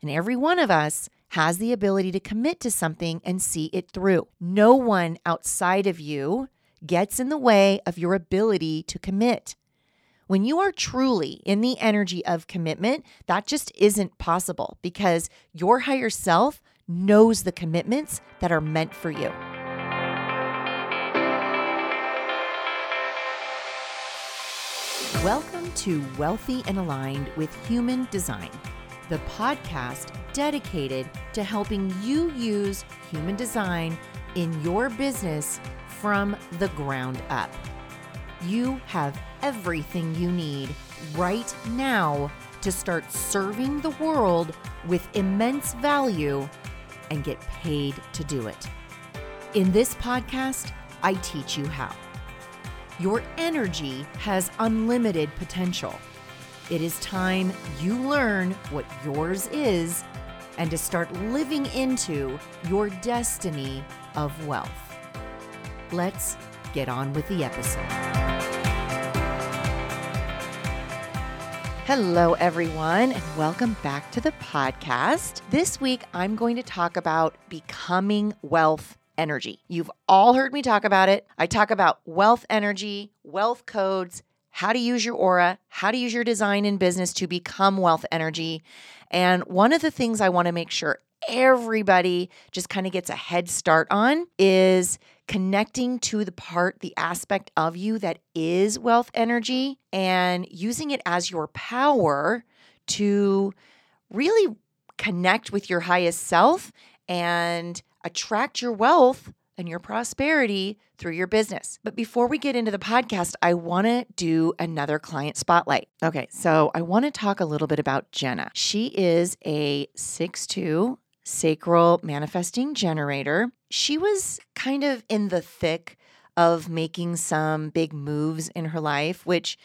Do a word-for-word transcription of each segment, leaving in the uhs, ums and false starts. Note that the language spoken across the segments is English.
And every one of us has the ability to commit to something and see it through. No one outside of you gets in the way of your ability to commit. When you are truly in the energy of commitment, that just isn't possible because your higher self knows the commitments that are meant for you. Welcome to Wealthy and Aligned with Human Design, the podcast dedicated to helping you use human design in your business from the ground up. You have everything you need right now to start serving the world with immense value and get paid to do it. In this podcast, I teach you how. Your energy has unlimited potential. It is time you learn what yours is and to start living into your destiny of wealth. Let's get on with the episode. Hello, everyone, and welcome back to the podcast. This week, I'm going to talk about becoming wealth energy. You've all heard me talk about it. I talk about wealth energy, wealth codes, how to use your aura, how to use your design in business to become wealth energy. And one of the things I want to make sure everybody just kind of gets a head start on is connecting to the part, the aspect of you that is wealth energy and using it as your power to really connect with your highest self and attract your wealth and your prosperity through your business. But before we get into the podcast, I want to do another client spotlight. Okay, so I want to talk a little bit about Jenna. She is a six two sacral manifesting generator. She was kind of in the thick of making some big moves in her life, which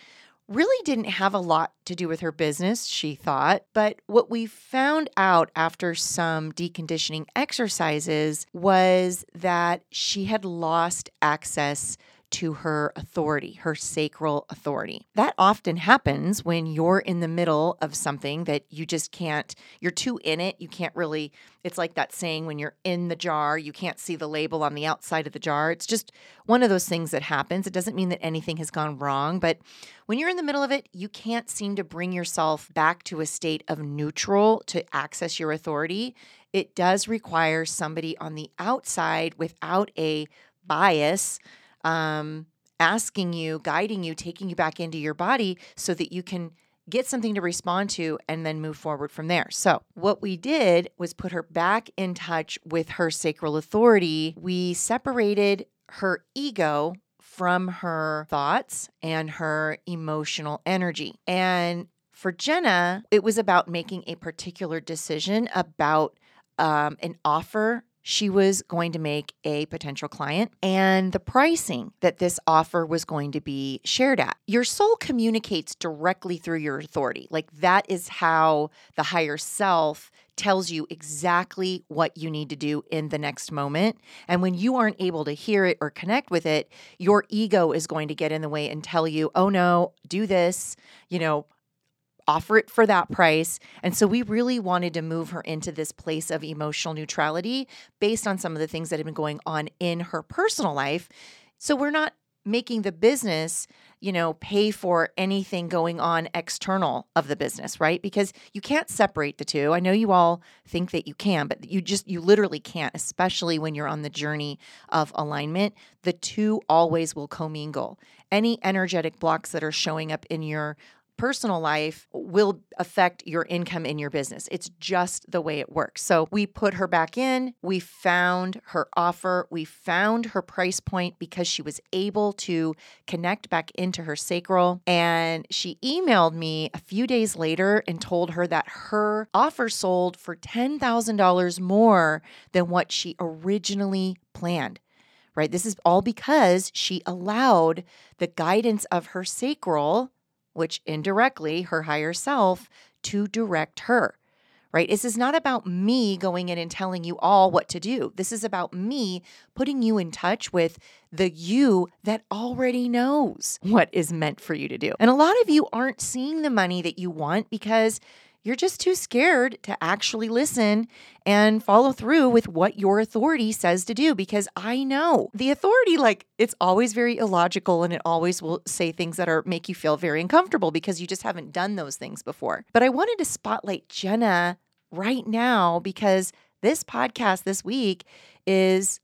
really didn't have a lot to do with her business, she thought. But what we found out after some deconditioning exercises was that she had lost access to her authority, her sacral authority. That often happens when you're in the middle of something that you just can't, you're too in it. You can't really, it's like that saying, when you're in the jar, you can't see the label on the outside of the jar. It's just one of those things that happens. It doesn't mean that anything has gone wrong, but when you're in the middle of it, you can't seem to bring yourself back to a state of neutral to access your authority. It does require somebody on the outside without a bias Um, asking you, guiding you, taking you back into your body so that you can get something to respond to and then move forward from there. So what we did was put her back in touch with her sacral authority. We separated her ego from her thoughts and her emotional energy. And for Jenna, it was about making a particular decision about um, an offer she was going to make a potential client and the pricing that this offer was going to be shared at. Your soul communicates directly through your authority. Like, that is how the higher self tells you exactly what you need to do in the next moment. And when you aren't able to hear it or connect with it, your ego is going to get in the way and tell you, oh no, do this, you know, offer it for that price. And so we really wanted to move her into this place of emotional neutrality based on some of the things that have been going on in her personal life. So we're not making the business, you know, pay for anything going on external of the business, right? Because you can't separate the two. I know you all think that you can, but you just, you literally can't, especially when you're on the journey of alignment. The two always will commingle. Any energetic blocks that are showing up in your personal life will affect your income in your business. It's just the way it works. So we put her back in, we found her offer, we found her price point because she was able to connect back into her sacral. And she emailed me a few days later and told her that her offer sold for ten thousand dollars more than what she originally planned. Right? This is all because she allowed the guidance of her sacral, which indirectly her higher self, to direct her, right? This is not about me going in and telling you all what to do. This is about me putting you in touch with the you that already knows what is meant for you to do. And a lot of you aren't seeing the money that you want because You're just too scared to actually listen and follow through with what your authority says to do, because I know the authority, like, it's always very illogical and it always will say things that are make you feel very uncomfortable because you just haven't done those things before. But I wanted to spotlight Jenna right now because this podcast this week is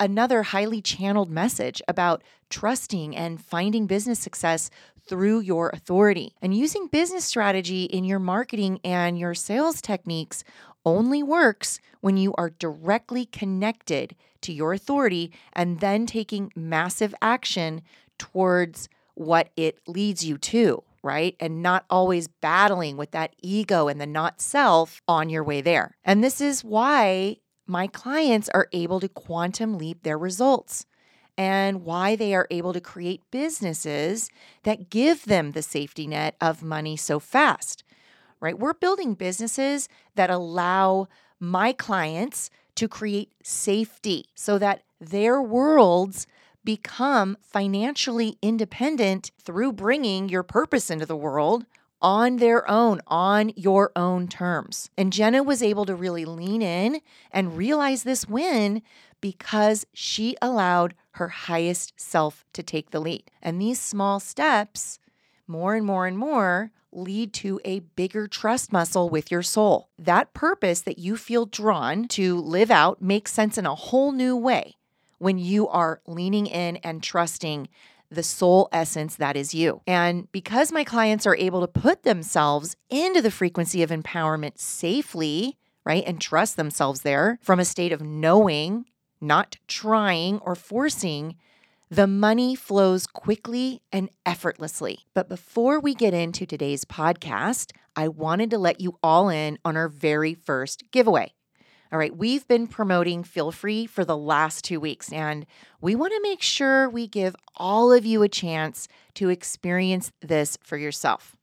another highly channeled message about trusting and finding business success through your authority. And using business strategy in your marketing and your sales techniques only works when you are directly connected to your authority and then taking massive action towards what it leads you to, right? And not always battling with that ego and the not self on your way there. And this is why my clients are able to quantum leap their results and why they are able to create businesses that give them the safety net of money so fast, right? We're building businesses that allow my clients to create safety so that their worlds become financially independent through bringing your purpose into the world on their own, on your own terms. And Jenna was able to really lean in and realize this win because she allowed her highest self to take the lead. And these small steps, more and more and more, lead to a bigger trust muscle with your soul. That purpose that you feel drawn to live out makes sense in a whole new way when you are leaning in and trusting the soul essence that is you. And because my clients are able to put themselves into the frequency of empowerment safely, right, and trust themselves there from a state of knowing, not trying or forcing, the money flows quickly and effortlessly. But before we get into today's podcast, I wanted to let you all in on our very first giveaway. All right, we've been promoting Feel Free for the last two weeks, and we want to make sure we give all of you a chance to experience this for yourself.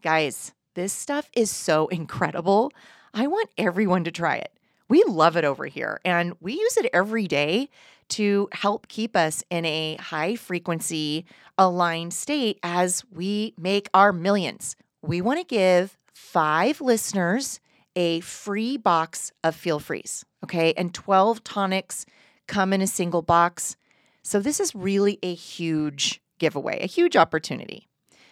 Guys, this stuff is so incredible. I want everyone to try it. We love it over here, and we use it every day to help keep us in a high-frequency, aligned state as we make our millions. We want to give five listeners a free box of Feel Frees, okay? And twelve tonics come in a single box. So this is really a huge giveaway, a huge opportunity.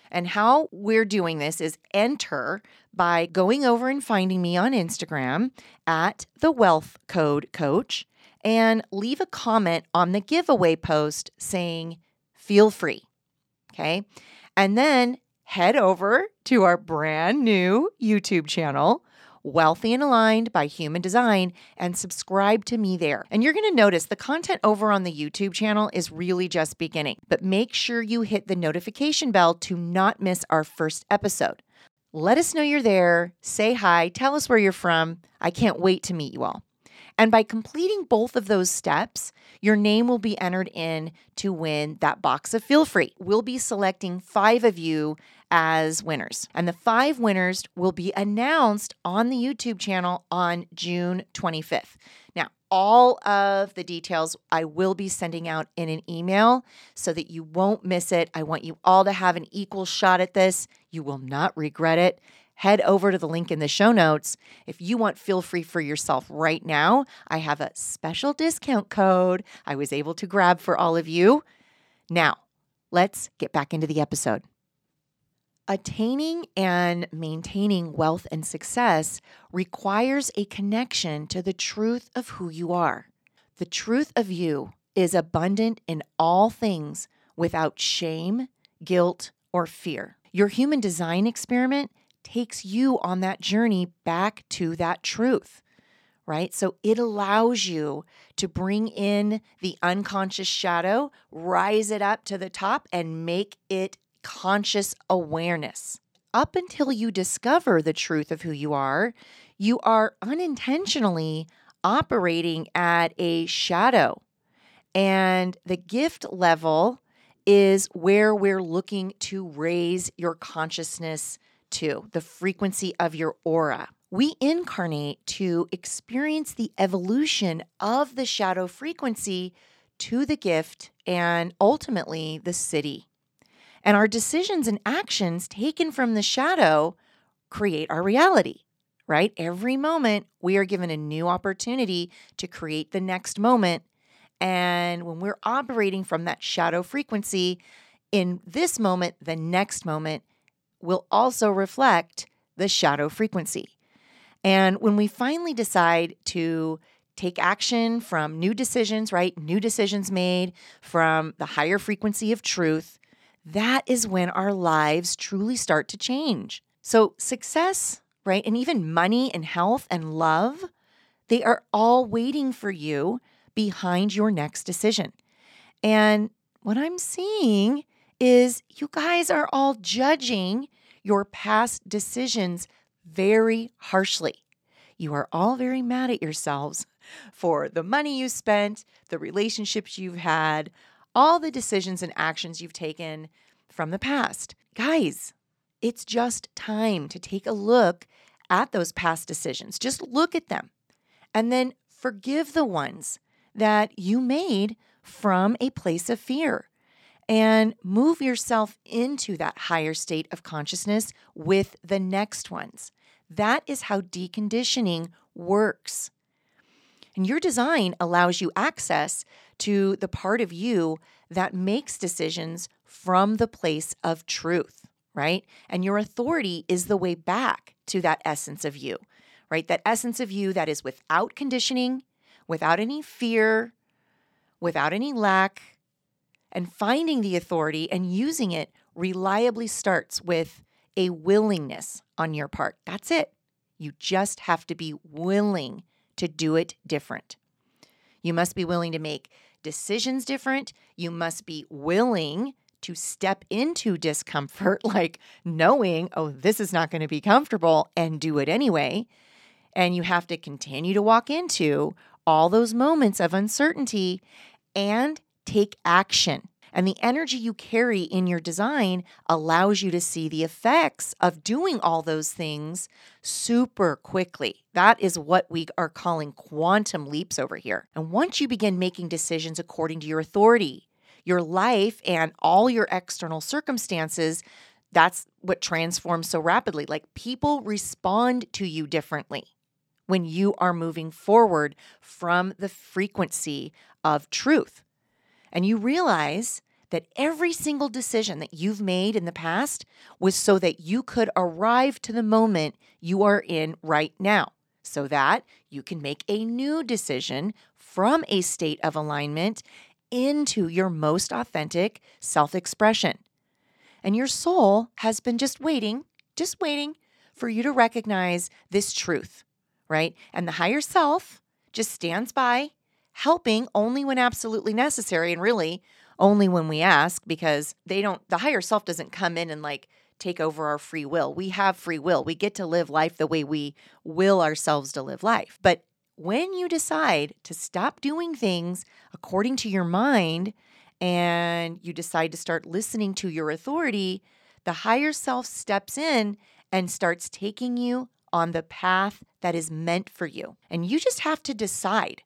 And how we're doing this is enter by going over and finding me on Instagram at The Wealth Code Coach and leave a comment on the giveaway post saying, Feel Free, okay? And then head over to our brand new YouTube channel, Wealthy and Aligned by Human Design, and subscribe to me there. And you're going to notice the content over on the YouTube channel is really just beginning, but make sure you hit the notification bell to not miss our first episode. Let us know you're there. Say hi. Tell us where you're from. I can't wait to meet you all. And by completing both of those steps, your name will be entered in to win that box of Feel Free. We'll be selecting five of you as winners. And the five winners will be announced on the YouTube channel on June twenty-fifth. Now, all of the details I will be sending out in an email so that you won't miss it. I want you all to have an equal shot at this. You will not regret it. Head over to the link in the show notes. If you want Feel Free for yourself right now, I have a special discount code I was able to grab for all of you. Now, let's get back into the episode. Attaining and maintaining wealth and success requires a connection to the truth of who you are. The truth of you is abundant in all things without shame, guilt, or fear. Your human design experiment takes you on that journey back to that truth, right? So it allows you to bring in the unconscious shadow, rise it up to the top, and make it conscious awareness. Up until you discover the truth of who you are, you are unintentionally operating at a shadow. And the gift level is where we're looking to raise your consciousness to the frequency of your aura. We incarnate to experience the evolution of the shadow frequency to the gift and ultimately the city. And our decisions and actions taken from the shadow create our reality, right? Every moment we are given a new opportunity to create the next moment. And when we're operating from that shadow frequency in this moment, the next moment will also reflect the shadow frequency. And when we finally decide to take action from new decisions, right? New decisions made from the higher frequency of truth, that is when our lives truly start to change. So success, right? And even money and health and love, they are all waiting for you behind your next decision. And what I'm seeing is you guys are all judging your past decisions very harshly. You are all very mad at yourselves for the money you spent, the relationships you've had, all the decisions and actions you've taken from the past. Guys, it's just time to take a look at those past decisions. Just look at them and then forgive the ones that you made from a place of fear and move yourself into that higher state of consciousness with the next ones. That is how deconditioning works. And your design allows you access to the part of you that makes decisions from the place of truth, right? And your authority is the way back to that essence of you, right? That essence of you that is without conditioning, without any fear, without any lack, and finding the authority and using it reliably starts with a willingness on your part. That's it. You just have to be willing to do it different. You must be willing to make decisions different. You must be willing to step into discomfort, like knowing, oh, this is not going to be comfortable, and do it anyway. And you have to continue to walk into all those moments of uncertainty and take action. And the energy you carry in your design allows you to see the effects of doing all those things super quickly. That is what we are calling quantum leaps over here. And once you begin making decisions according to your authority, your life and all your external circumstances, that's what transforms so rapidly. Like, people respond to you differently when you are moving forward from the frequency of truth. And you realize that every single decision that you've made in the past was so that you could arrive to the moment you are in right now, so that you can make a new decision from a state of alignment into your most authentic self-expression. And your soul has been just waiting, just waiting for you to recognize this truth, right? And the higher self just stands by, helping only when absolutely necessary, and really only when we ask, because they don't, the higher self doesn't come in and like take over our free will. We have free will. We get to live life the way we will ourselves to live life. But when you decide to stop doing things according to your mind and you decide to start listening to your authority, the higher self steps in and starts taking you on the path that is meant for you. And you just have to decide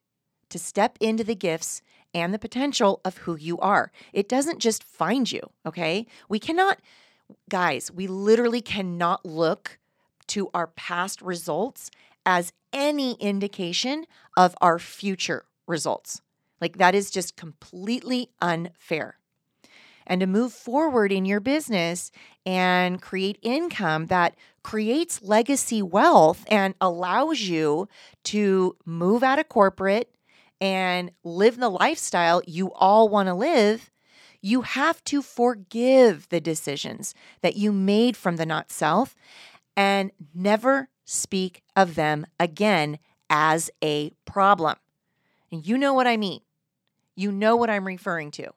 to step into the gifts and the potential of who you are. It doesn't just find you, okay? We cannot, guys, we literally cannot look to our past results as any indication of our future results. Like, that is just completely unfair. And to move forward in your business and create income that creates legacy wealth and allows you to move out of corporate and live the lifestyle you all want to live, you have to forgive the decisions that you made from the not self and never speak of them again as a problem. And you know what I mean. You know what I'm referring to.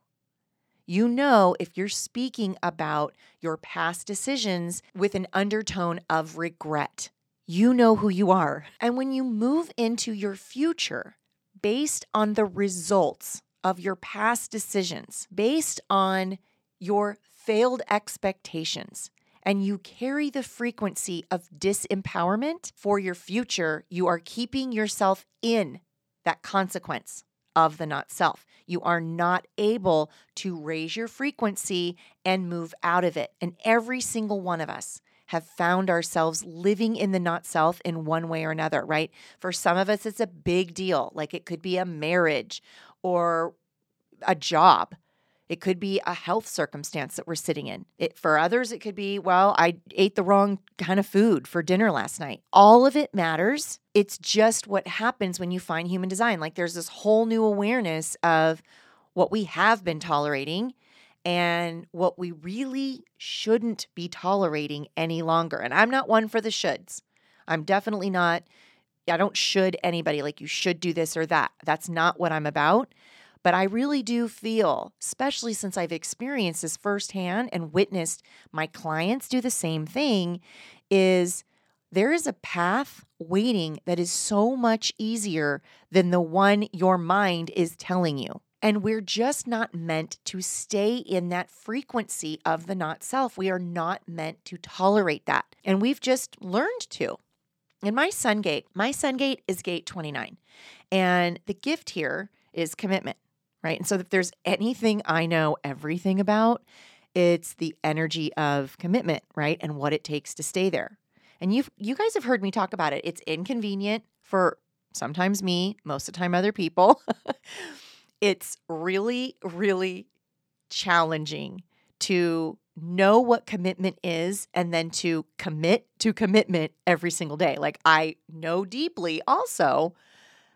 You know, if you're speaking about your past decisions with an undertone of regret, you know who you are. And when you move into your future, based on the results of your past decisions, based on your failed expectations, and you carry the frequency of disempowerment for your future, you are keeping yourself in that consequence of the not self. You are not able to raise your frequency and move out of it. And every single one of us have found ourselves living in the not self in one way or another, right? For some of us, it's a big deal. Like it could be a marriage or a job. It could be a health circumstance that we're sitting in. It, for others, it could be, well, I ate the wrong kind of food for dinner last night. All of it matters. It's just what happens when you find human design. Like there's this whole new awareness of what we have been tolerating and what we really shouldn't be tolerating any longer. And I'm not one for the shoulds. I'm definitely not. I don't should anybody, like you should do this or that. That's not what I'm about. But I really do feel, especially since I've experienced this firsthand and witnessed my clients do the same thing, is there is a path waiting that is so much easier than the one your mind is telling you. And we're just not meant to stay in that frequency of the not self. We are not meant to tolerate that. And we've just learned to. In my sun gate, my sun gate is gate twenty-nine. And the gift here is commitment. Right? And so if there's anything I know everything about, it's the energy of commitment, right? And what it takes to stay there. And you you guys have heard me talk about it. It's inconvenient for sometimes me, most of the time other people. It's really, really challenging to know what commitment is and then to commit to commitment every single day. Like I know deeply also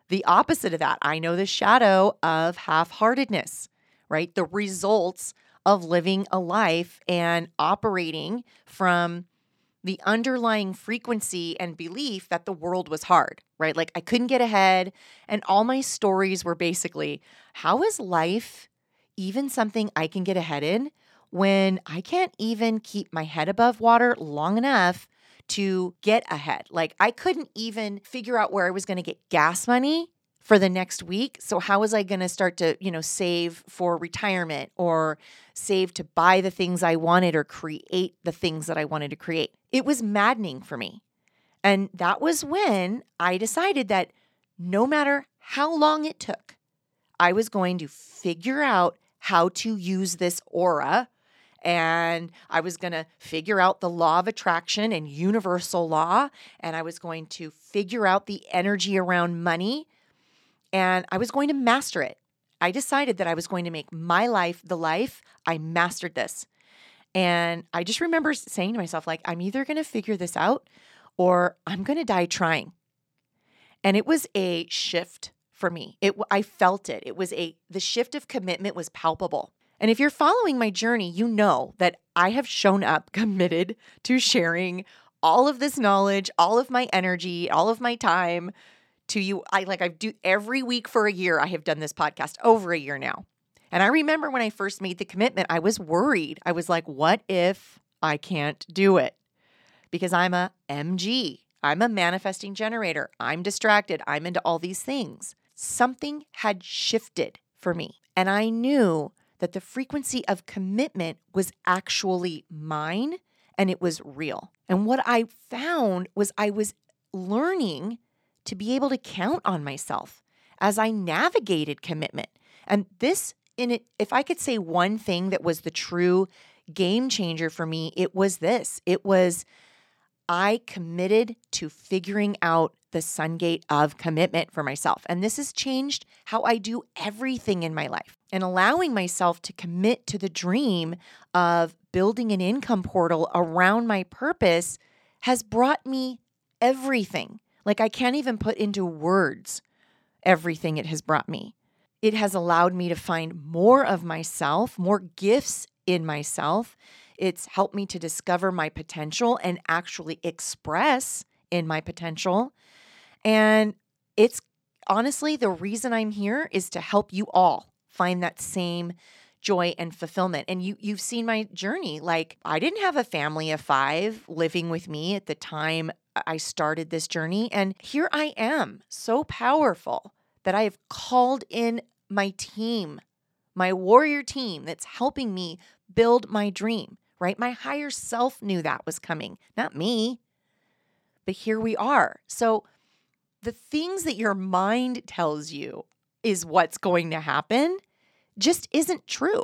the opposite of that. I know the shadow of half-heartedness, right? The results of living a life and operating from the underlying frequency and belief that the world was hard, right? Like I couldn't get ahead, and all my stories were basically, how is life even something I can get ahead in when I can't even keep my head above water long enough to get ahead? Like I couldn't even figure out where I was going to get gas money for the next week. So how was I going to start to, you know, save for retirement or save to buy the things I wanted or create the things that I wanted to create? It was maddening for me. And that was when I decided that no matter how long it took, I was going to figure out how to use this aura. And I was going to figure out the law of attraction and universal law. And I was going to figure out the energy around money. And I was going to master it. I decided that I was going to make my life the life I mastered this. And I just remember saying to myself, like, I'm either going to figure this out or I'm going to die trying. And it was a shift for me. It, I felt it. It was a, the shift of commitment was palpable. And if you're following my journey, you know that I have shown up committed to sharing all of this knowledge, all of my energy, all of my time to you. I like I do every week for a year. I have done this podcast over a year now. And I remember when I first made the commitment, I was worried. I was like, what if I can't do it? Because I'm a M G. I'm a manifesting generator. I'm distracted. I'm into all these things. Something had shifted for me. And I knew that the frequency of commitment was actually mine and it was real. And what I found was I was learning to be able to count on myself as I navigated commitment. And this, in it, if I could say one thing that was the true game changer for me, it was this. It was I committed to figuring out the sun gate of commitment for myself. And this has changed how I do everything in my life. And allowing myself to commit to the dream of building an income portal around my purpose has brought me everything. Like I can't even put into words everything it has brought me. It has allowed me to find more of myself, more gifts in myself. It's helped me to discover my potential and actually express in my potential. And it's honestly, the reason I'm here is to help you all find that same joy and fulfillment. And you, you've seen my journey. Like I didn't have a family of five living with me at the time I started this journey. And here I am, so powerful that I have called in my team, my warrior team that's helping me build my dream, right? My higher self knew that was coming, not me. But here we are. So the things that your mind tells you is what's going to happen just isn't true.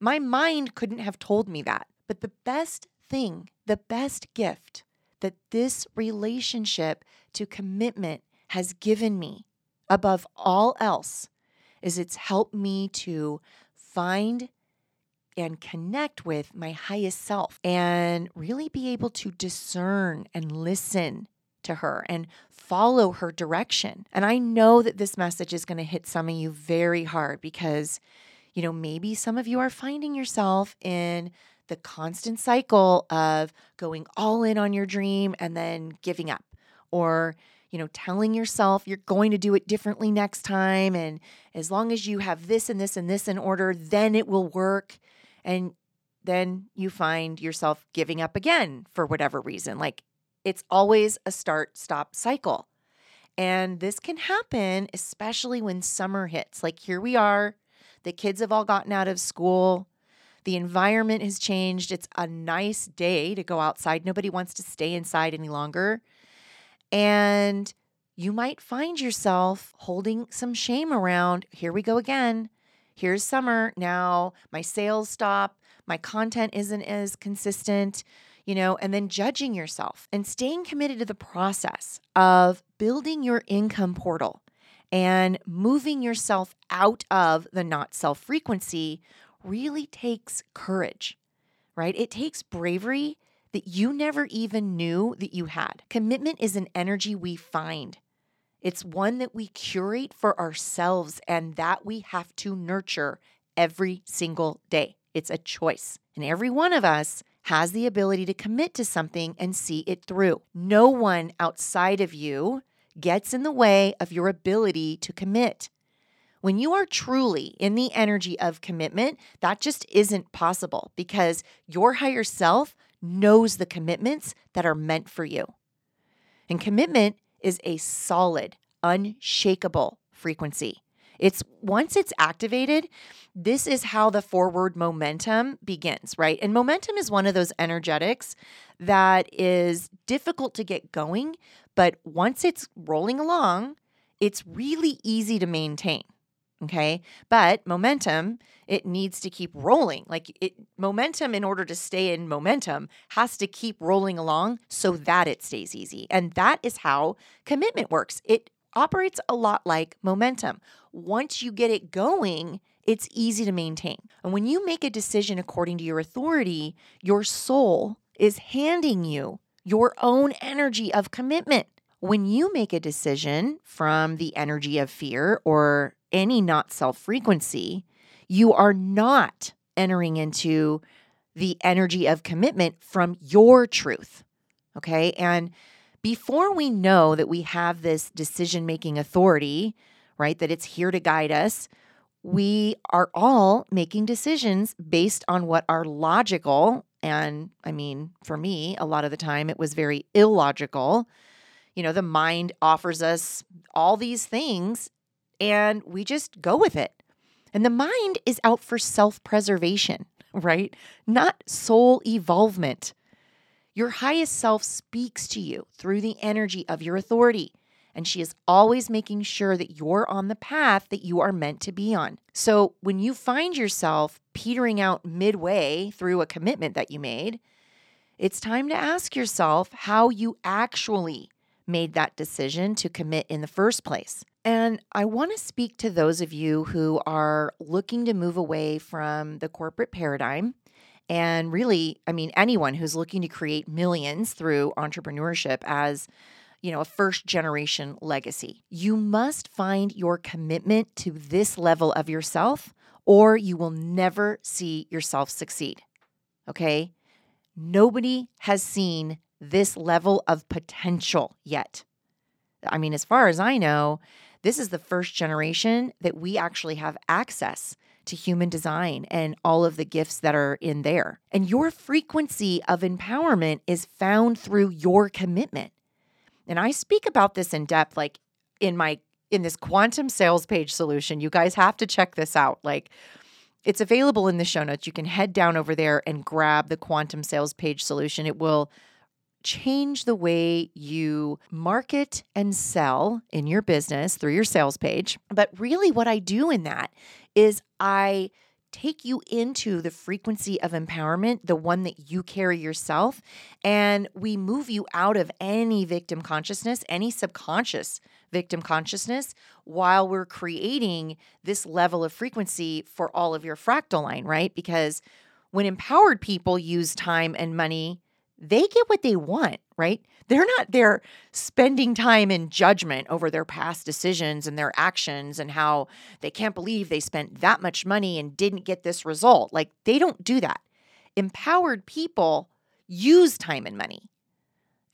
My mind couldn't have told me that. But the best thing, the best gift that this relationship to commitment has given me above all else is it's helped me to find and connect with my highest self and really be able to discern and listen to her and follow her direction. And I know that this message is going to hit some of you very hard because, you know, maybe some of you are finding yourself in the constant cycle of going all in on your dream and then giving up, or, you know, telling yourself you're going to do it differently next time. And as long as you have this and this and this in order, then it will work. And then you find yourself giving up again for whatever reason. Like, it's always a start-stop cycle. And this can happen, especially when summer hits. Like, here we are. The kids have all gotten out of school. The environment has changed. It's a nice day to go outside. Nobody wants to stay inside any longer. And you might find yourself holding some shame around, here we go again. Here's summer. Now my sales stop. My content isn't as consistent, you know, and then judging yourself and staying committed to the process of building your income portal and moving yourself out of the not self frequency really takes courage, right? It takes bravery that you never even knew that you had. Commitment is an energy we find. It's one that we curate for ourselves and that we have to nurture every single day. It's a choice. And every one of us has the ability to commit to something and see it through. No one outside of you gets in the way of your ability to commit. When you are truly in the energy of commitment, that just isn't possible because your higher self knows the commitments that are meant for you. And commitment is a solid, unshakable frequency. It's once it's activated, this is how the forward momentum begins, right? And momentum is one of those energetics that is difficult to get going, but once it's rolling along, it's really easy to maintain. Okay. But momentum, it needs to keep rolling. Like it, momentum, in order to stay in momentum, has to keep rolling along so that it stays easy. And that is how commitment works. It operates a lot like momentum. Once you get it going, it's easy to maintain. And when you make a decision according to your authority, your soul is handing you your own energy of commitment. When you make a decision from the energy of fear or any not self frequency, you are not entering into the energy of commitment from your truth. Okay. And before we know that we have this decision making authority, right, that it's here to guide us, we are all making decisions based on what our logical, and I mean, for me, a lot of the time it was very illogical. You know, the mind offers us all these things and we just go with it. And the mind is out for self-preservation, right? Not soul evolvement. Your highest self speaks to you through the energy of your authority. And she is always making sure that you're on the path that you are meant to be on. So when you find yourself petering out midway through a commitment that you made, it's time to ask yourself how you actually made that decision to commit in the first place. And I want to speak to those of you who are looking to move away from the corporate paradigm and really, I mean, anyone who's looking to create millions through entrepreneurship as, you know, a first generation legacy. You must find your commitment to this level of yourself or you will never see yourself succeed. Okay? Nobody has seen this level of potential yet. I mean, as far as I know, this is the first generation that we actually have access to human design and all of the gifts that are in there. And your frequency of empowerment is found through your commitment. And I speak about this in depth, like in my in this quantum sales page solution. You guys have to check this out. Like, it's available in the show notes. You can head down over there and grab the quantum sales page solution. It will change the way you market and sell in your business through your sales page. But really what I do in that is I take you into the frequency of empowerment, the one that you carry yourself, and we move you out of any victim consciousness, any subconscious victim consciousness, while we're creating this level of frequency for all of your fractal line, right? Because when empowered people use time and money, they get what they want, right? They're not there spending time in judgment over their past decisions and their actions and how they can't believe they spent that much money and didn't get this result. Like, they don't do that. Empowered people use time and money.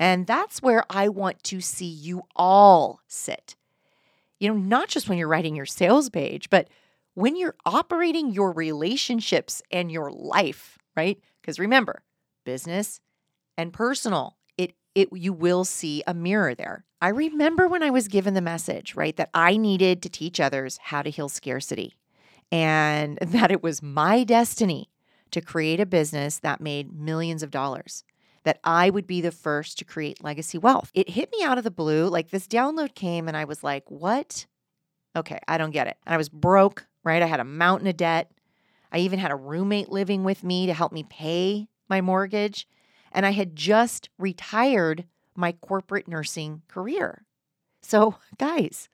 And that's where I want to see you all sit. You know, not just when you're writing your sales page, but when you're operating your relationships and your life, right? Because remember, business and personal, it it you will see a mirror there. I remember when I was given the message, right, that I needed to teach others how to heal scarcity and that it was my destiny to create a business that made millions of dollars, that I would be the first to create legacy wealth. It hit me out of the blue. Like, this download came and I was like, what? Okay, I don't get it. And I was broke, right? I had a mountain of debt. I even had a roommate living with me to help me pay my mortgage. And I had just retired my corporate nursing career. So guys,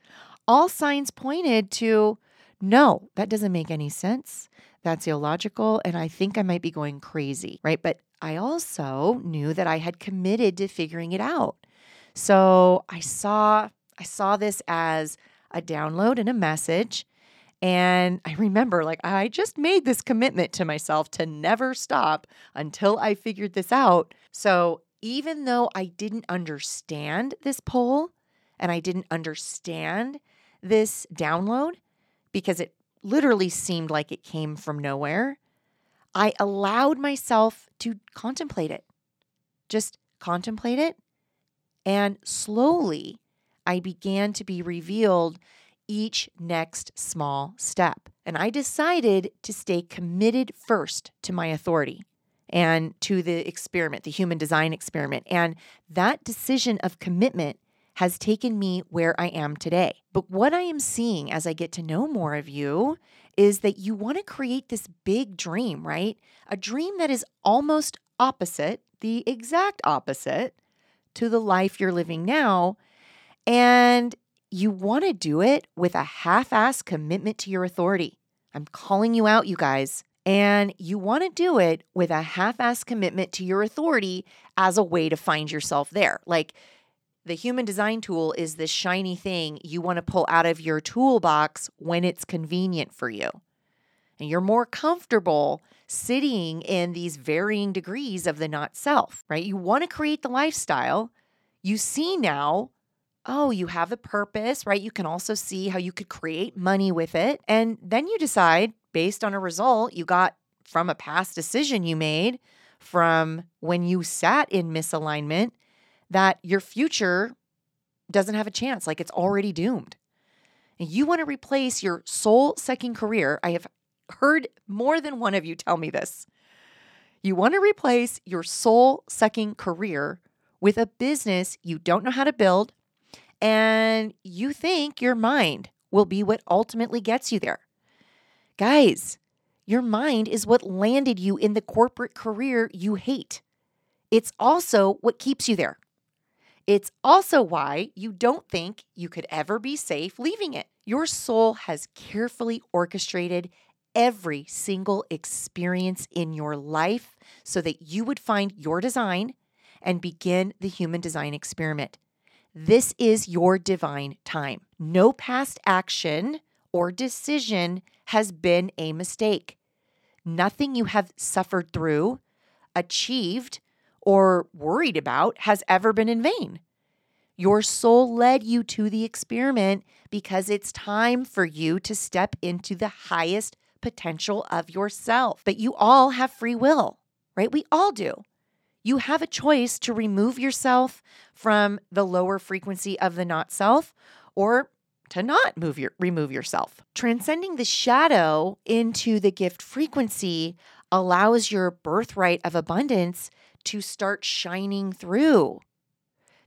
all signs pointed to, no, that doesn't make any sense. That's illogical. And I think I might be going crazy, right? But I also knew that I had committed to figuring it out. So I saw, I saw this as a download and a message. And I remember, like, I just made this commitment to myself to never stop until I figured this out. So even though I didn't understand this poll and I didn't understand this download, because it literally seemed like it came from nowhere, I allowed myself to contemplate it. Just contemplate it. And slowly, I began to be revealed each next small step. And I decided to stay committed first to my authority and to the experiment, the human design experiment. And that decision of commitment has taken me where I am today. But what I am seeing as I get to know more of you is that you want to create this big dream, right? A dream that is almost opposite, the exact opposite to the life you're living now. And you want to do it with a half-ass commitment to your authority. I'm calling you out, you guys. And you want to do it with a half-ass commitment to your authority as a way to find yourself there. Like, the human design tool is this shiny thing you want to pull out of your toolbox when it's convenient for you. And you're more comfortable sitting in these varying degrees of the not self, right? You want to create the lifestyle. You see now, oh, you have a purpose, right? You can also see how you could create money with it. And then you decide, based on a result you got from a past decision you made, from when you sat in misalignment, that your future doesn't have a chance, like it's already doomed. And you want to replace your soul-sucking career. I have heard more than one of you tell me this. You want to replace your soul-sucking career with a business you don't know how to build, and you think your mind will be what ultimately gets you there. Guys, your mind is what landed you in the corporate career you hate. It's also what keeps you there. It's also why you don't think you could ever be safe leaving it. Your soul has carefully orchestrated every single experience in your life so that you would find your design and begin the human design experiment. This is your divine time. No past action or decision has been a mistake. Nothing you have suffered through, achieved, or worried about has ever been in vain. Your soul led you to the experiment because it's time for you to step into the highest potential of yourself. But you all have free will, right? We all do. You have a choice to remove yourself from the lower frequency of the not self or to not move your, remove yourself. Transcending the shadow into the gift frequency allows your birthright of abundance to start shining through.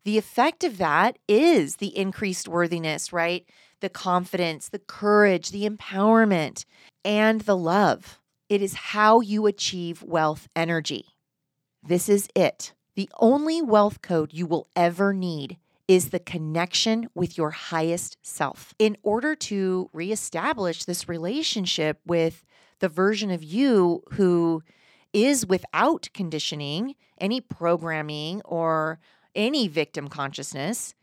The effect of that is the increased worthiness, right? The confidence, the courage, the empowerment, and the love. It is how you achieve wealth energy. This is it. The only wealth code you will ever need is the connection with your highest self. In order to reestablish this relationship with the version of you who is without conditioning, any programming, or any victim consciousness,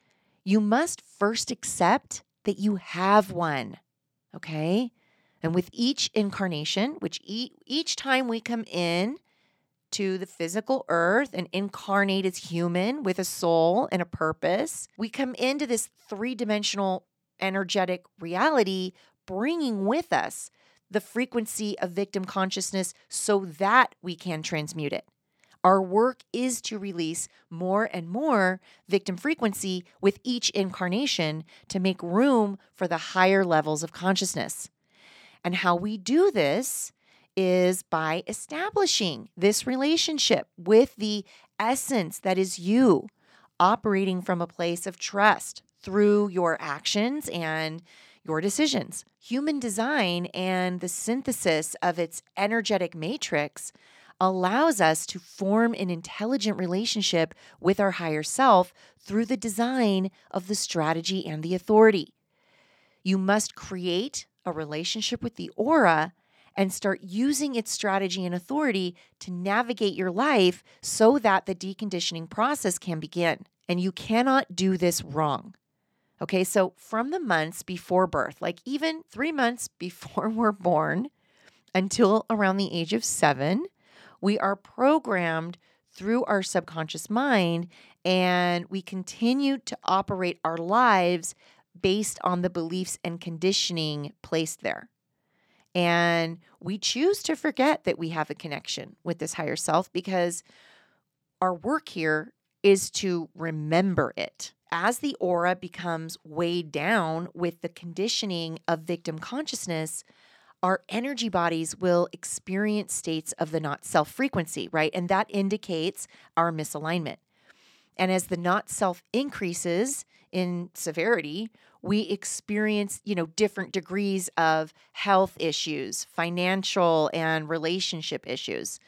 you must first accept that you have one, okay? And with each incarnation, which e- each time we come in to the physical earth and incarnate as human with a soul and a purpose, we come into this three-dimensional energetic reality, bringing with us the frequency of victim consciousness so that we can transmute it. Our work is to release more and more victim frequency with each incarnation to make room for the higher levels of consciousness. And how we do this is by establishing this relationship with the essence that is you, operating from a place of trust through your actions and your decisions. Human design and the synthesis of its energetic matrix allows us to form an intelligent relationship with our higher self through the design of the strategy and the authority. You must create a relationship with the aura and start using its strategy and authority to navigate your life so that the deconditioning process can begin. And you cannot do this wrong. Okay, so from the months before birth, like even three months before we're born until around the age of seven, we are programmed through our subconscious mind, and we continue to operate our lives based on the beliefs and conditioning placed there. And we choose to forget that we have a connection with this higher self because our work here is to remember it. As the aura becomes weighed down with the conditioning of victim consciousness, our energy bodies will experience states of the not self frequency, right? And that indicates our misalignment. And as the not self increases in severity, we experience, you know, different degrees of health issues, financial and relationship issues.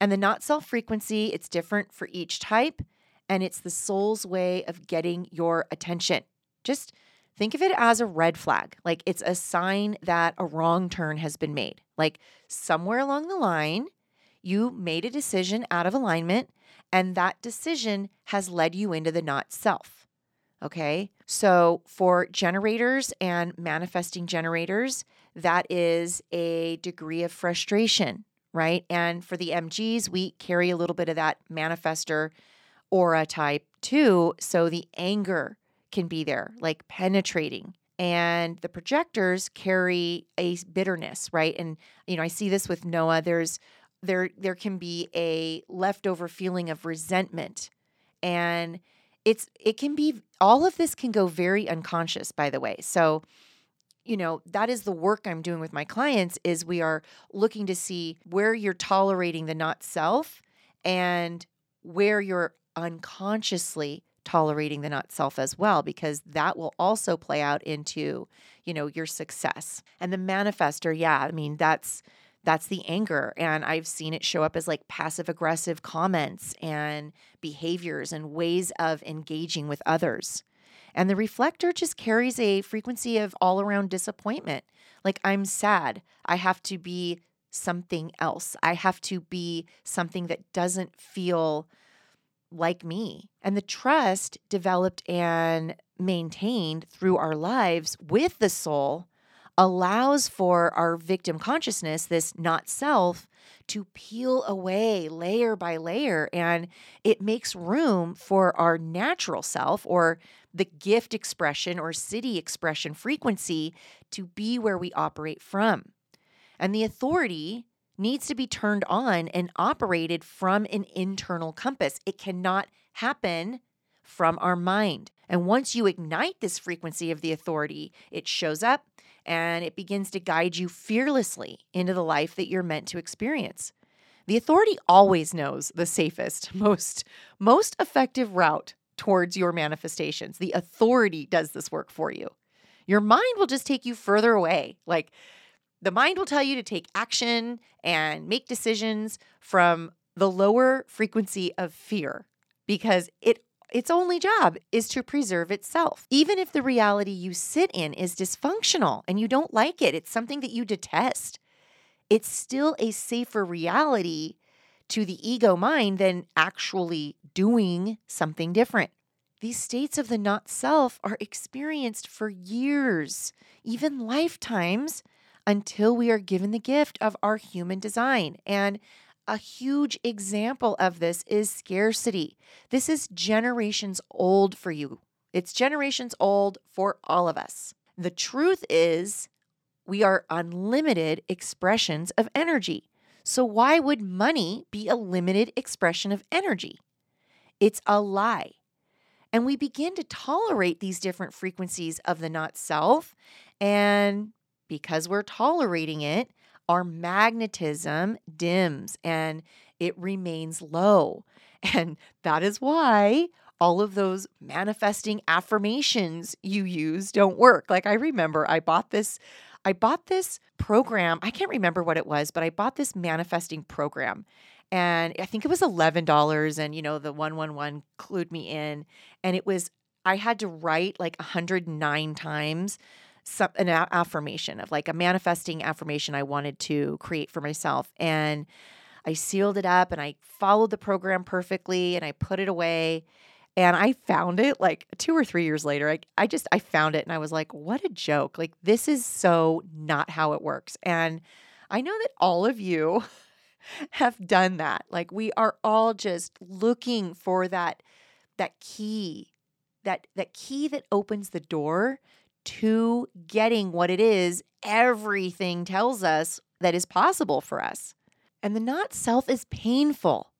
And the not self frequency, it's different for each type, and it's the soul's way of getting your attention. Just think of it as a red flag. Like, it's a sign that a wrong turn has been made. Like, somewhere along the line, you made a decision out of alignment, and that decision has led you into the not self. Okay, so for generators and manifesting generators, that is a degree of frustration, right? And for the M Gs, we carry a little bit of that manifestor aura type too. So the anger can be there, like penetrating. And the projectors carry a bitterness, right? And, you know, I see this with Noah. There's there there can be a leftover feeling of resentment, and It's it can be all of this can go very unconscious, by the way. So, you know, that is the work I'm doing with my clients, is we are looking to see where you're tolerating the not self and where you're unconsciously tolerating the not self as well, because that will also play out into, you know, your success. And the manifestor, yeah, I mean, that's That's the anger, and I've seen it show up as like passive-aggressive comments and behaviors and ways of engaging with others. And the reflector just carries a frequency of all-around disappointment. Like, I'm sad. I have to be something else. I have to be something that doesn't feel like me. And the trust developed and maintained through our lives with the soul allows for our victim consciousness, this not self, to peel away layer by layer, and it makes room for our natural self, or the gift expression or city expression frequency, to be where we operate from. And the authority needs to be turned on and operated from an internal compass. It cannot happen from our mind. And once you ignite this frequency of the authority, it shows up and it begins to guide you fearlessly into the life that you're meant to experience. The authority always knows the safest, most, most effective route towards your manifestations. The authority does this work for you. Your mind will just take you further away. Like, The mind will tell you to take action and make decisions from the lower frequency of fear because it its only job is to preserve itself. Even if the reality you sit in is dysfunctional and you don't like it, it's something that you detest, it's still a safer reality to the ego mind than actually doing something different. These states of the not self are experienced for years, even lifetimes, until we are given the gift of our human design. And a huge example of this is scarcity. This is generations old for you. It's generations old for all of us. The truth is we are unlimited expressions of energy. So why would money be a limited expression of energy? It's a lie. And we begin to tolerate these different frequencies of the not self. And because we're tolerating it, our magnetism dims and it remains low. And that is why all of those manifesting affirmations you use don't work. Like I remember I bought this, I bought this program. I can't remember what it was, but I bought this manifesting program. And I think it was eleven dollars. And, you know, the one one one clued me in. And it was, I had to write like one hundred nine times Some, an affirmation of like a manifesting affirmation I wanted to create for myself. And I sealed it up and I followed the program perfectly and I put it away. And I found it like two or three years later. I, I just, I found it and I was like, what a joke. Like, this is so not how it works. And I know that all of you have done that. Like, we are all just looking for that, that key, that, that key that opens the door to getting what it is everything tells us that is possible for us. And the not self is painful.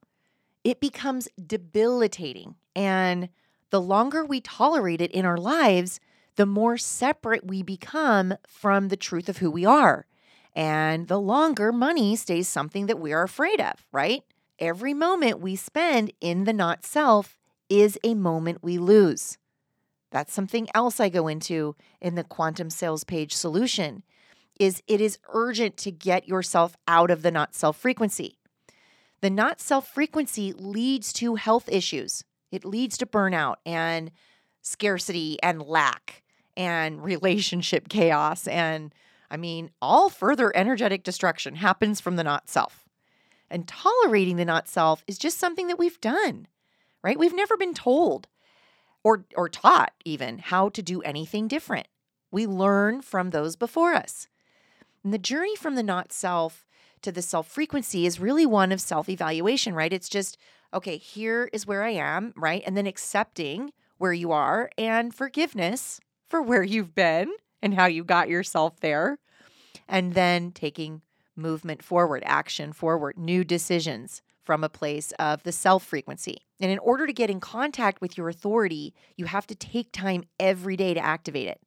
It becomes debilitating. And the longer we tolerate it in our lives, the more separate we become from the truth of who we are. And the longer money stays something that we are afraid of, right? Every moment we spend in the not self is a moment we lose. That's something else I go into in the quantum sales page solution, is it is urgent to get yourself out of the not self frequency. The not self frequency leads to health issues. It leads to burnout and scarcity and lack and relationship chaos. And I mean, all further energetic destruction happens from the not self. And tolerating the not self is just something that we've done, right? We've never been told Or, or taught even how to do anything different. We learn from those before us. And the journey from the not self to the self frequency is really one of self-evaluation, right? It's just, okay, here is where I am, right? And then accepting where you are and forgiveness for where you've been and how you got yourself there. And then taking movement forward, action forward, new decisions from a place of the self frequency. And in order to get in contact with your authority, you have to take time every day to activate it.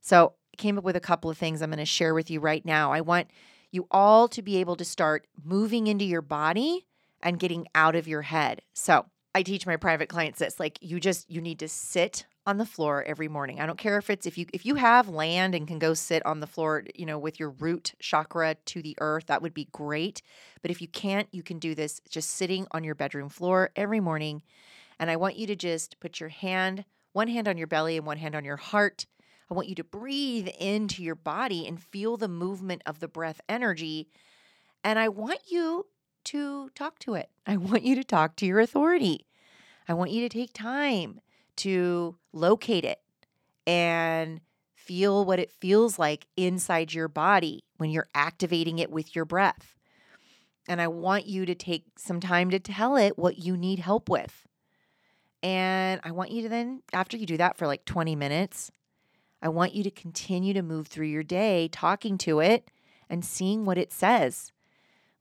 So I came up with a couple of things I'm going to share with you right now. I want you all to be able to start moving into your body and getting out of your head. So I teach my private clients this, like you just, you need to sit on the floor every morning. I don't care if it's, if you, if you have land and can go sit on the floor, you know, with your root chakra to the earth, that would be great. But if you can't, you can do this just sitting on your bedroom floor every morning. And I want you to just put your hand, one hand on your belly and one hand on your heart. I want you to breathe into your body and feel the movement of the breath energy. And I want you to talk to it. I want you to talk to your authority. I want you to take time to locate it and feel what it feels like inside your body when you're activating it with your breath. And I want you to take some time to tell it what you need help with. And I want you to then, after you do that for like twenty minutes, I want you to continue to move through your day talking to it and seeing what it says.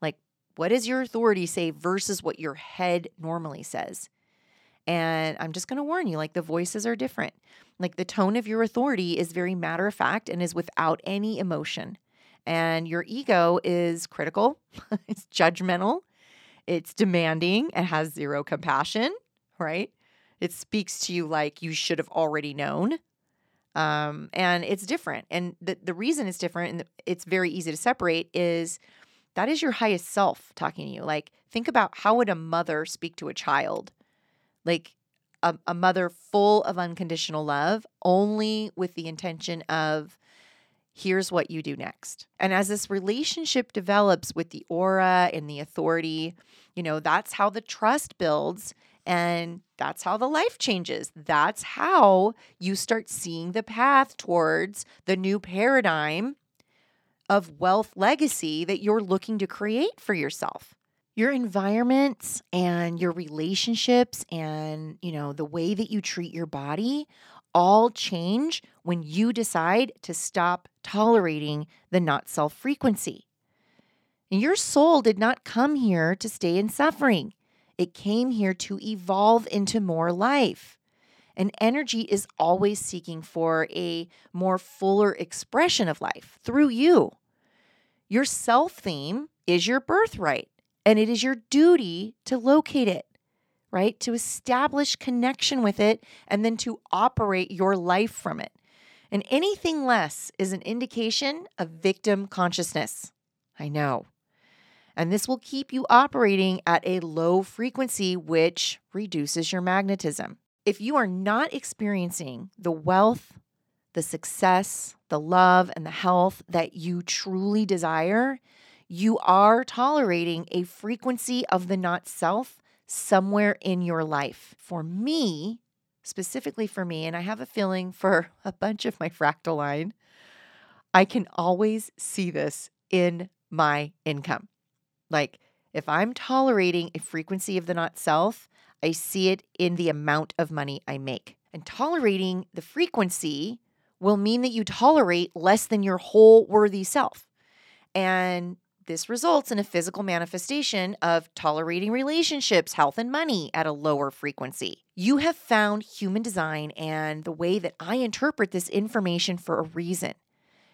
Like, what does your authority say versus what your head normally says? And I'm just going to warn you, like the voices are different. Like the tone of your authority is very matter of fact and is without any emotion. And your ego is critical, it's judgmental, it's demanding, it has zero compassion, right? It speaks to you like you should have already known. Um, and it's different. And the, the reason it's different, and it's very easy to separate, is that is your highest self talking to you. Like, think about, how would a mother speak to a child? Like a, a mother full of unconditional love, only with the intention of, here's what you do next. And as this relationship develops with the aura and the authority, you know, that's how the trust builds, and that's how the life changes. That's how you start seeing the path towards the new paradigm of wealth legacy that you're looking to create for yourself. Your environments and your relationships and, you know, the way that you treat your body all change when you decide to stop tolerating the not self frequency. And your soul did not come here to stay in suffering. It came here to evolve into more life. And energy is always seeking for a more fuller expression of life through you. Your self theme is your birthright, and it is your duty to locate it, right? To establish connection with it, and then to operate your life from it. And anything less is an indication of victim consciousness. I know. And this will keep you operating at a low frequency, which reduces your magnetism. If you are not experiencing the wealth, the success, the love, and the health that you truly desire, you are tolerating a frequency of the not self somewhere in your life. For me, specifically for me, and I have a feeling for a bunch of my fractal line, I can always see this in my income. Like, if I'm tolerating a frequency of the not self, I see it in the amount of money I make. And tolerating the frequency will mean that you tolerate less than your whole worthy self. And this results in a physical manifestation of tolerating relationships, health, and money at a lower frequency. You have found human design and the way that I interpret this information for a reason.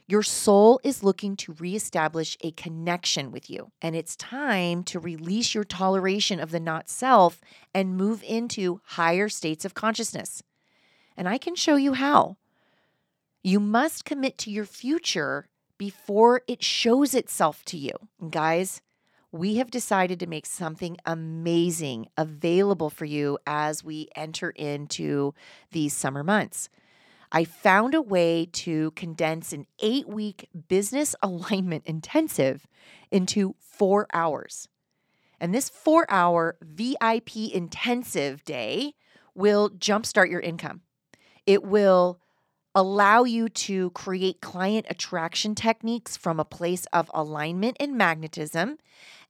Your soul is looking to reestablish a connection with you, and it's time to release your toleration of the not self and move into higher states of consciousness. And I can show you how. You must commit to your future before it shows itself to you. And guys, we have decided to make something amazing available for you as we enter into these summer months. I found a way to condense an eight-week business alignment intensive into four hours. And this four-hour V I P intensive day will jumpstart your income. It will allow you to create client attraction techniques from a place of alignment and magnetism,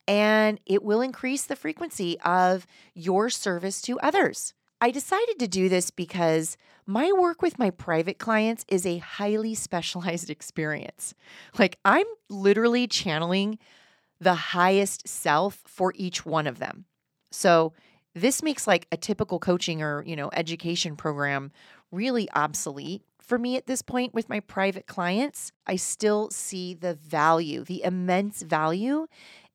and it will increase the frequency of your service to others. I decided to do this because my work with my private clients is a highly specialized experience. Like, I'm literally channeling the highest self for each one of them. So this makes like a typical coaching or, you know, education program really obsolete for me at this point with my private clients. I still see the value, the immense value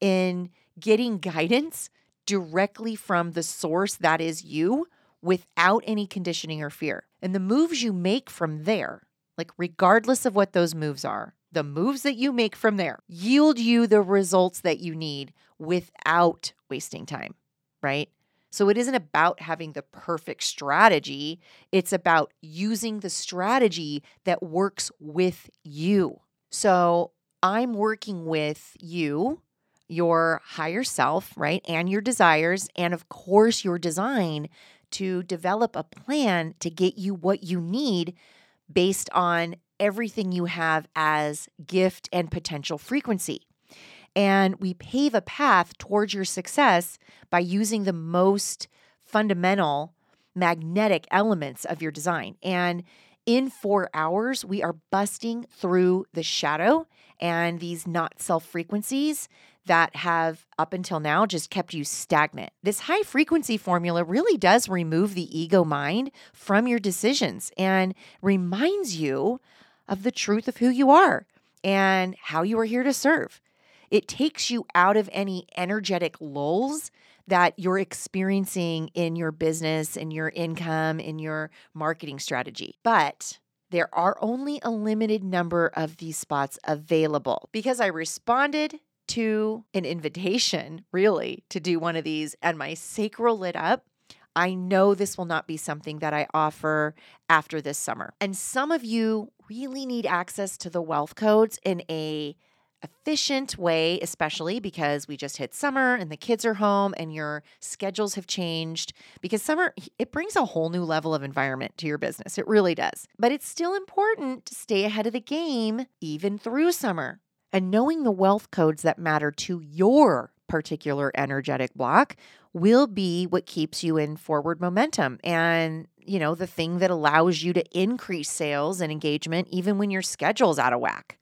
in getting guidance directly from the source that is you, without any conditioning or fear. And the moves you make from there, like regardless of what those moves are, the moves that you make from there yield you the results that you need without wasting time, right? So it isn't about having the perfect strategy. It's about using the strategy that works with you. So I'm working with you, your higher self, right? And your desires, and of course your design, to develop a plan to get you what you need based on everything you have as gift and potential frequency. And we pave a path towards your success by using the most fundamental magnetic elements of your design. And in four hours, we are busting through the shadow and these not self frequencies that have up until now just kept you stagnant. This high frequency formula really does remove the ego mind from your decisions and reminds you of the truth of who you are and how you are here to serve. It takes you out of any energetic lulls that you're experiencing in your business, in your income, in your marketing strategy. But there are only a limited number of these spots available. Because I responded to an invitation, really, to do one of these, and my sacral lit up, I know this will not be something that I offer after this summer. And some of you really need access to the wealth codes in a efficient way, especially because we just hit summer and the kids are home and your schedules have changed, because summer, it brings a whole new level of environment to your business. It really does. But it's still important to stay ahead of the game even through summer. And knowing the wealth codes that matter to your particular energetic block will be what keeps you in forward momentum and, you know, the thing that allows you to increase sales and engagement even when your schedule's out of whack.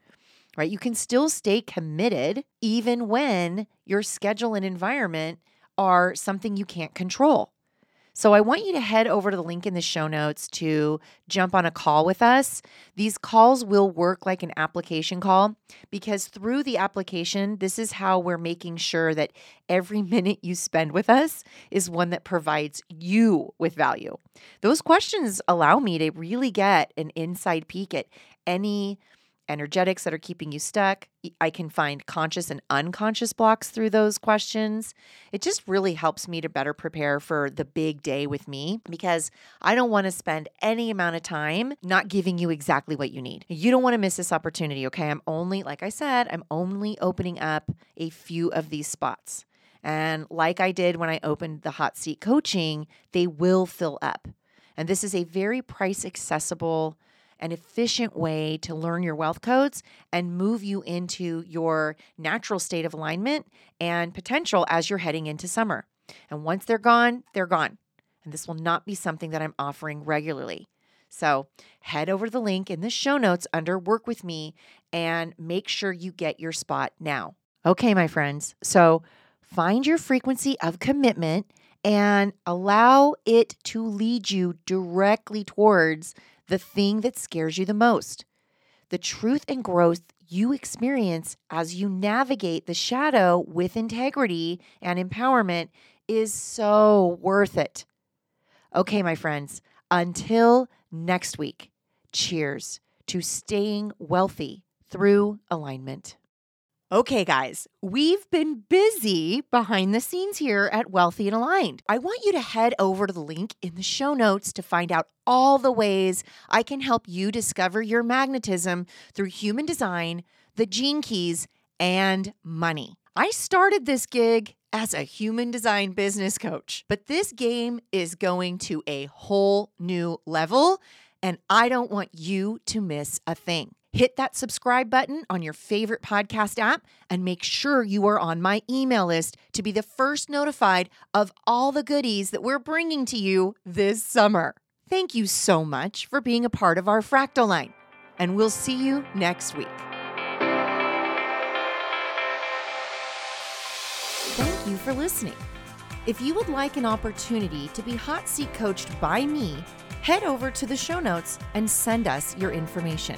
Right? You can still stay committed even when your schedule and environment are something you can't control. So I want you to head over to the link in the show notes to jump on a call with us. These calls will work like an application call, because through the application, this is how we're making sure that every minute you spend with us is one that provides you with value. Those questions allow me to really get an inside peek at any energetics that are keeping you stuck. I can find conscious and unconscious blocks through those questions. It just really helps me to better prepare for the big day with me, because I don't want to spend any amount of time not giving you exactly what you need. You don't want to miss this opportunity, okay? I'm only, like I said, I'm only opening up a few of these spots. And like I did when I opened the hot seat coaching, they will fill up. And this is a very price accessible an efficient way to learn your wealth codes and move you into your natural state of alignment and potential as you're heading into summer. And once they're gone, they're gone. And this will not be something that I'm offering regularly. So head over to the link in the show notes under Work With Me and make sure you get your spot now. Okay, my friends. So find your frequency of commitment and allow it to lead you directly towards the thing that scares you the most, the truth and growth you experience as you navigate the shadow with integrity and empowerment is so worth it. Okay, my friends, until next week, cheers to staying wealthy through alignment. Okay, guys, we've been busy behind the scenes here at Wealthy and Aligned. I want you to head over to the link in the show notes to find out all the ways I can help you discover your magnetism through human design, the gene keys, and money. I started this gig as a human design business coach, but this game is going to a whole new level, and I don't want you to miss a thing. Hit that subscribe button on your favorite podcast app and make sure you are on my email list to be the first notified of all the goodies that we're bringing to you this summer. Thank you so much for being a part of our Fractal Line, and we'll see you next week. Thank you for listening. If you would like an opportunity to be hot seat coached by me, head over to the show notes and send us your information.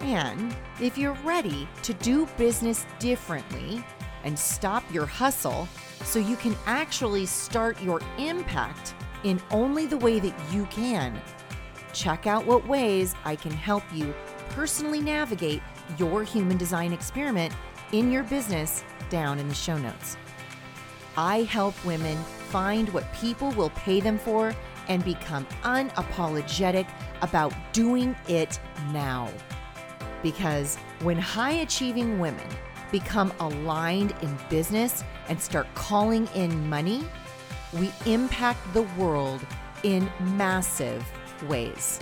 And if you're ready to do business differently and stop your hustle so you can actually start your impact in only the way that you can, check out what ways I can help you personally navigate your human design experiment in your business down in the show notes. I help women find what people will pay them for and become unapologetic about doing it now. Because when high-achieving women become aligned in business and start calling in money, we impact the world in massive ways.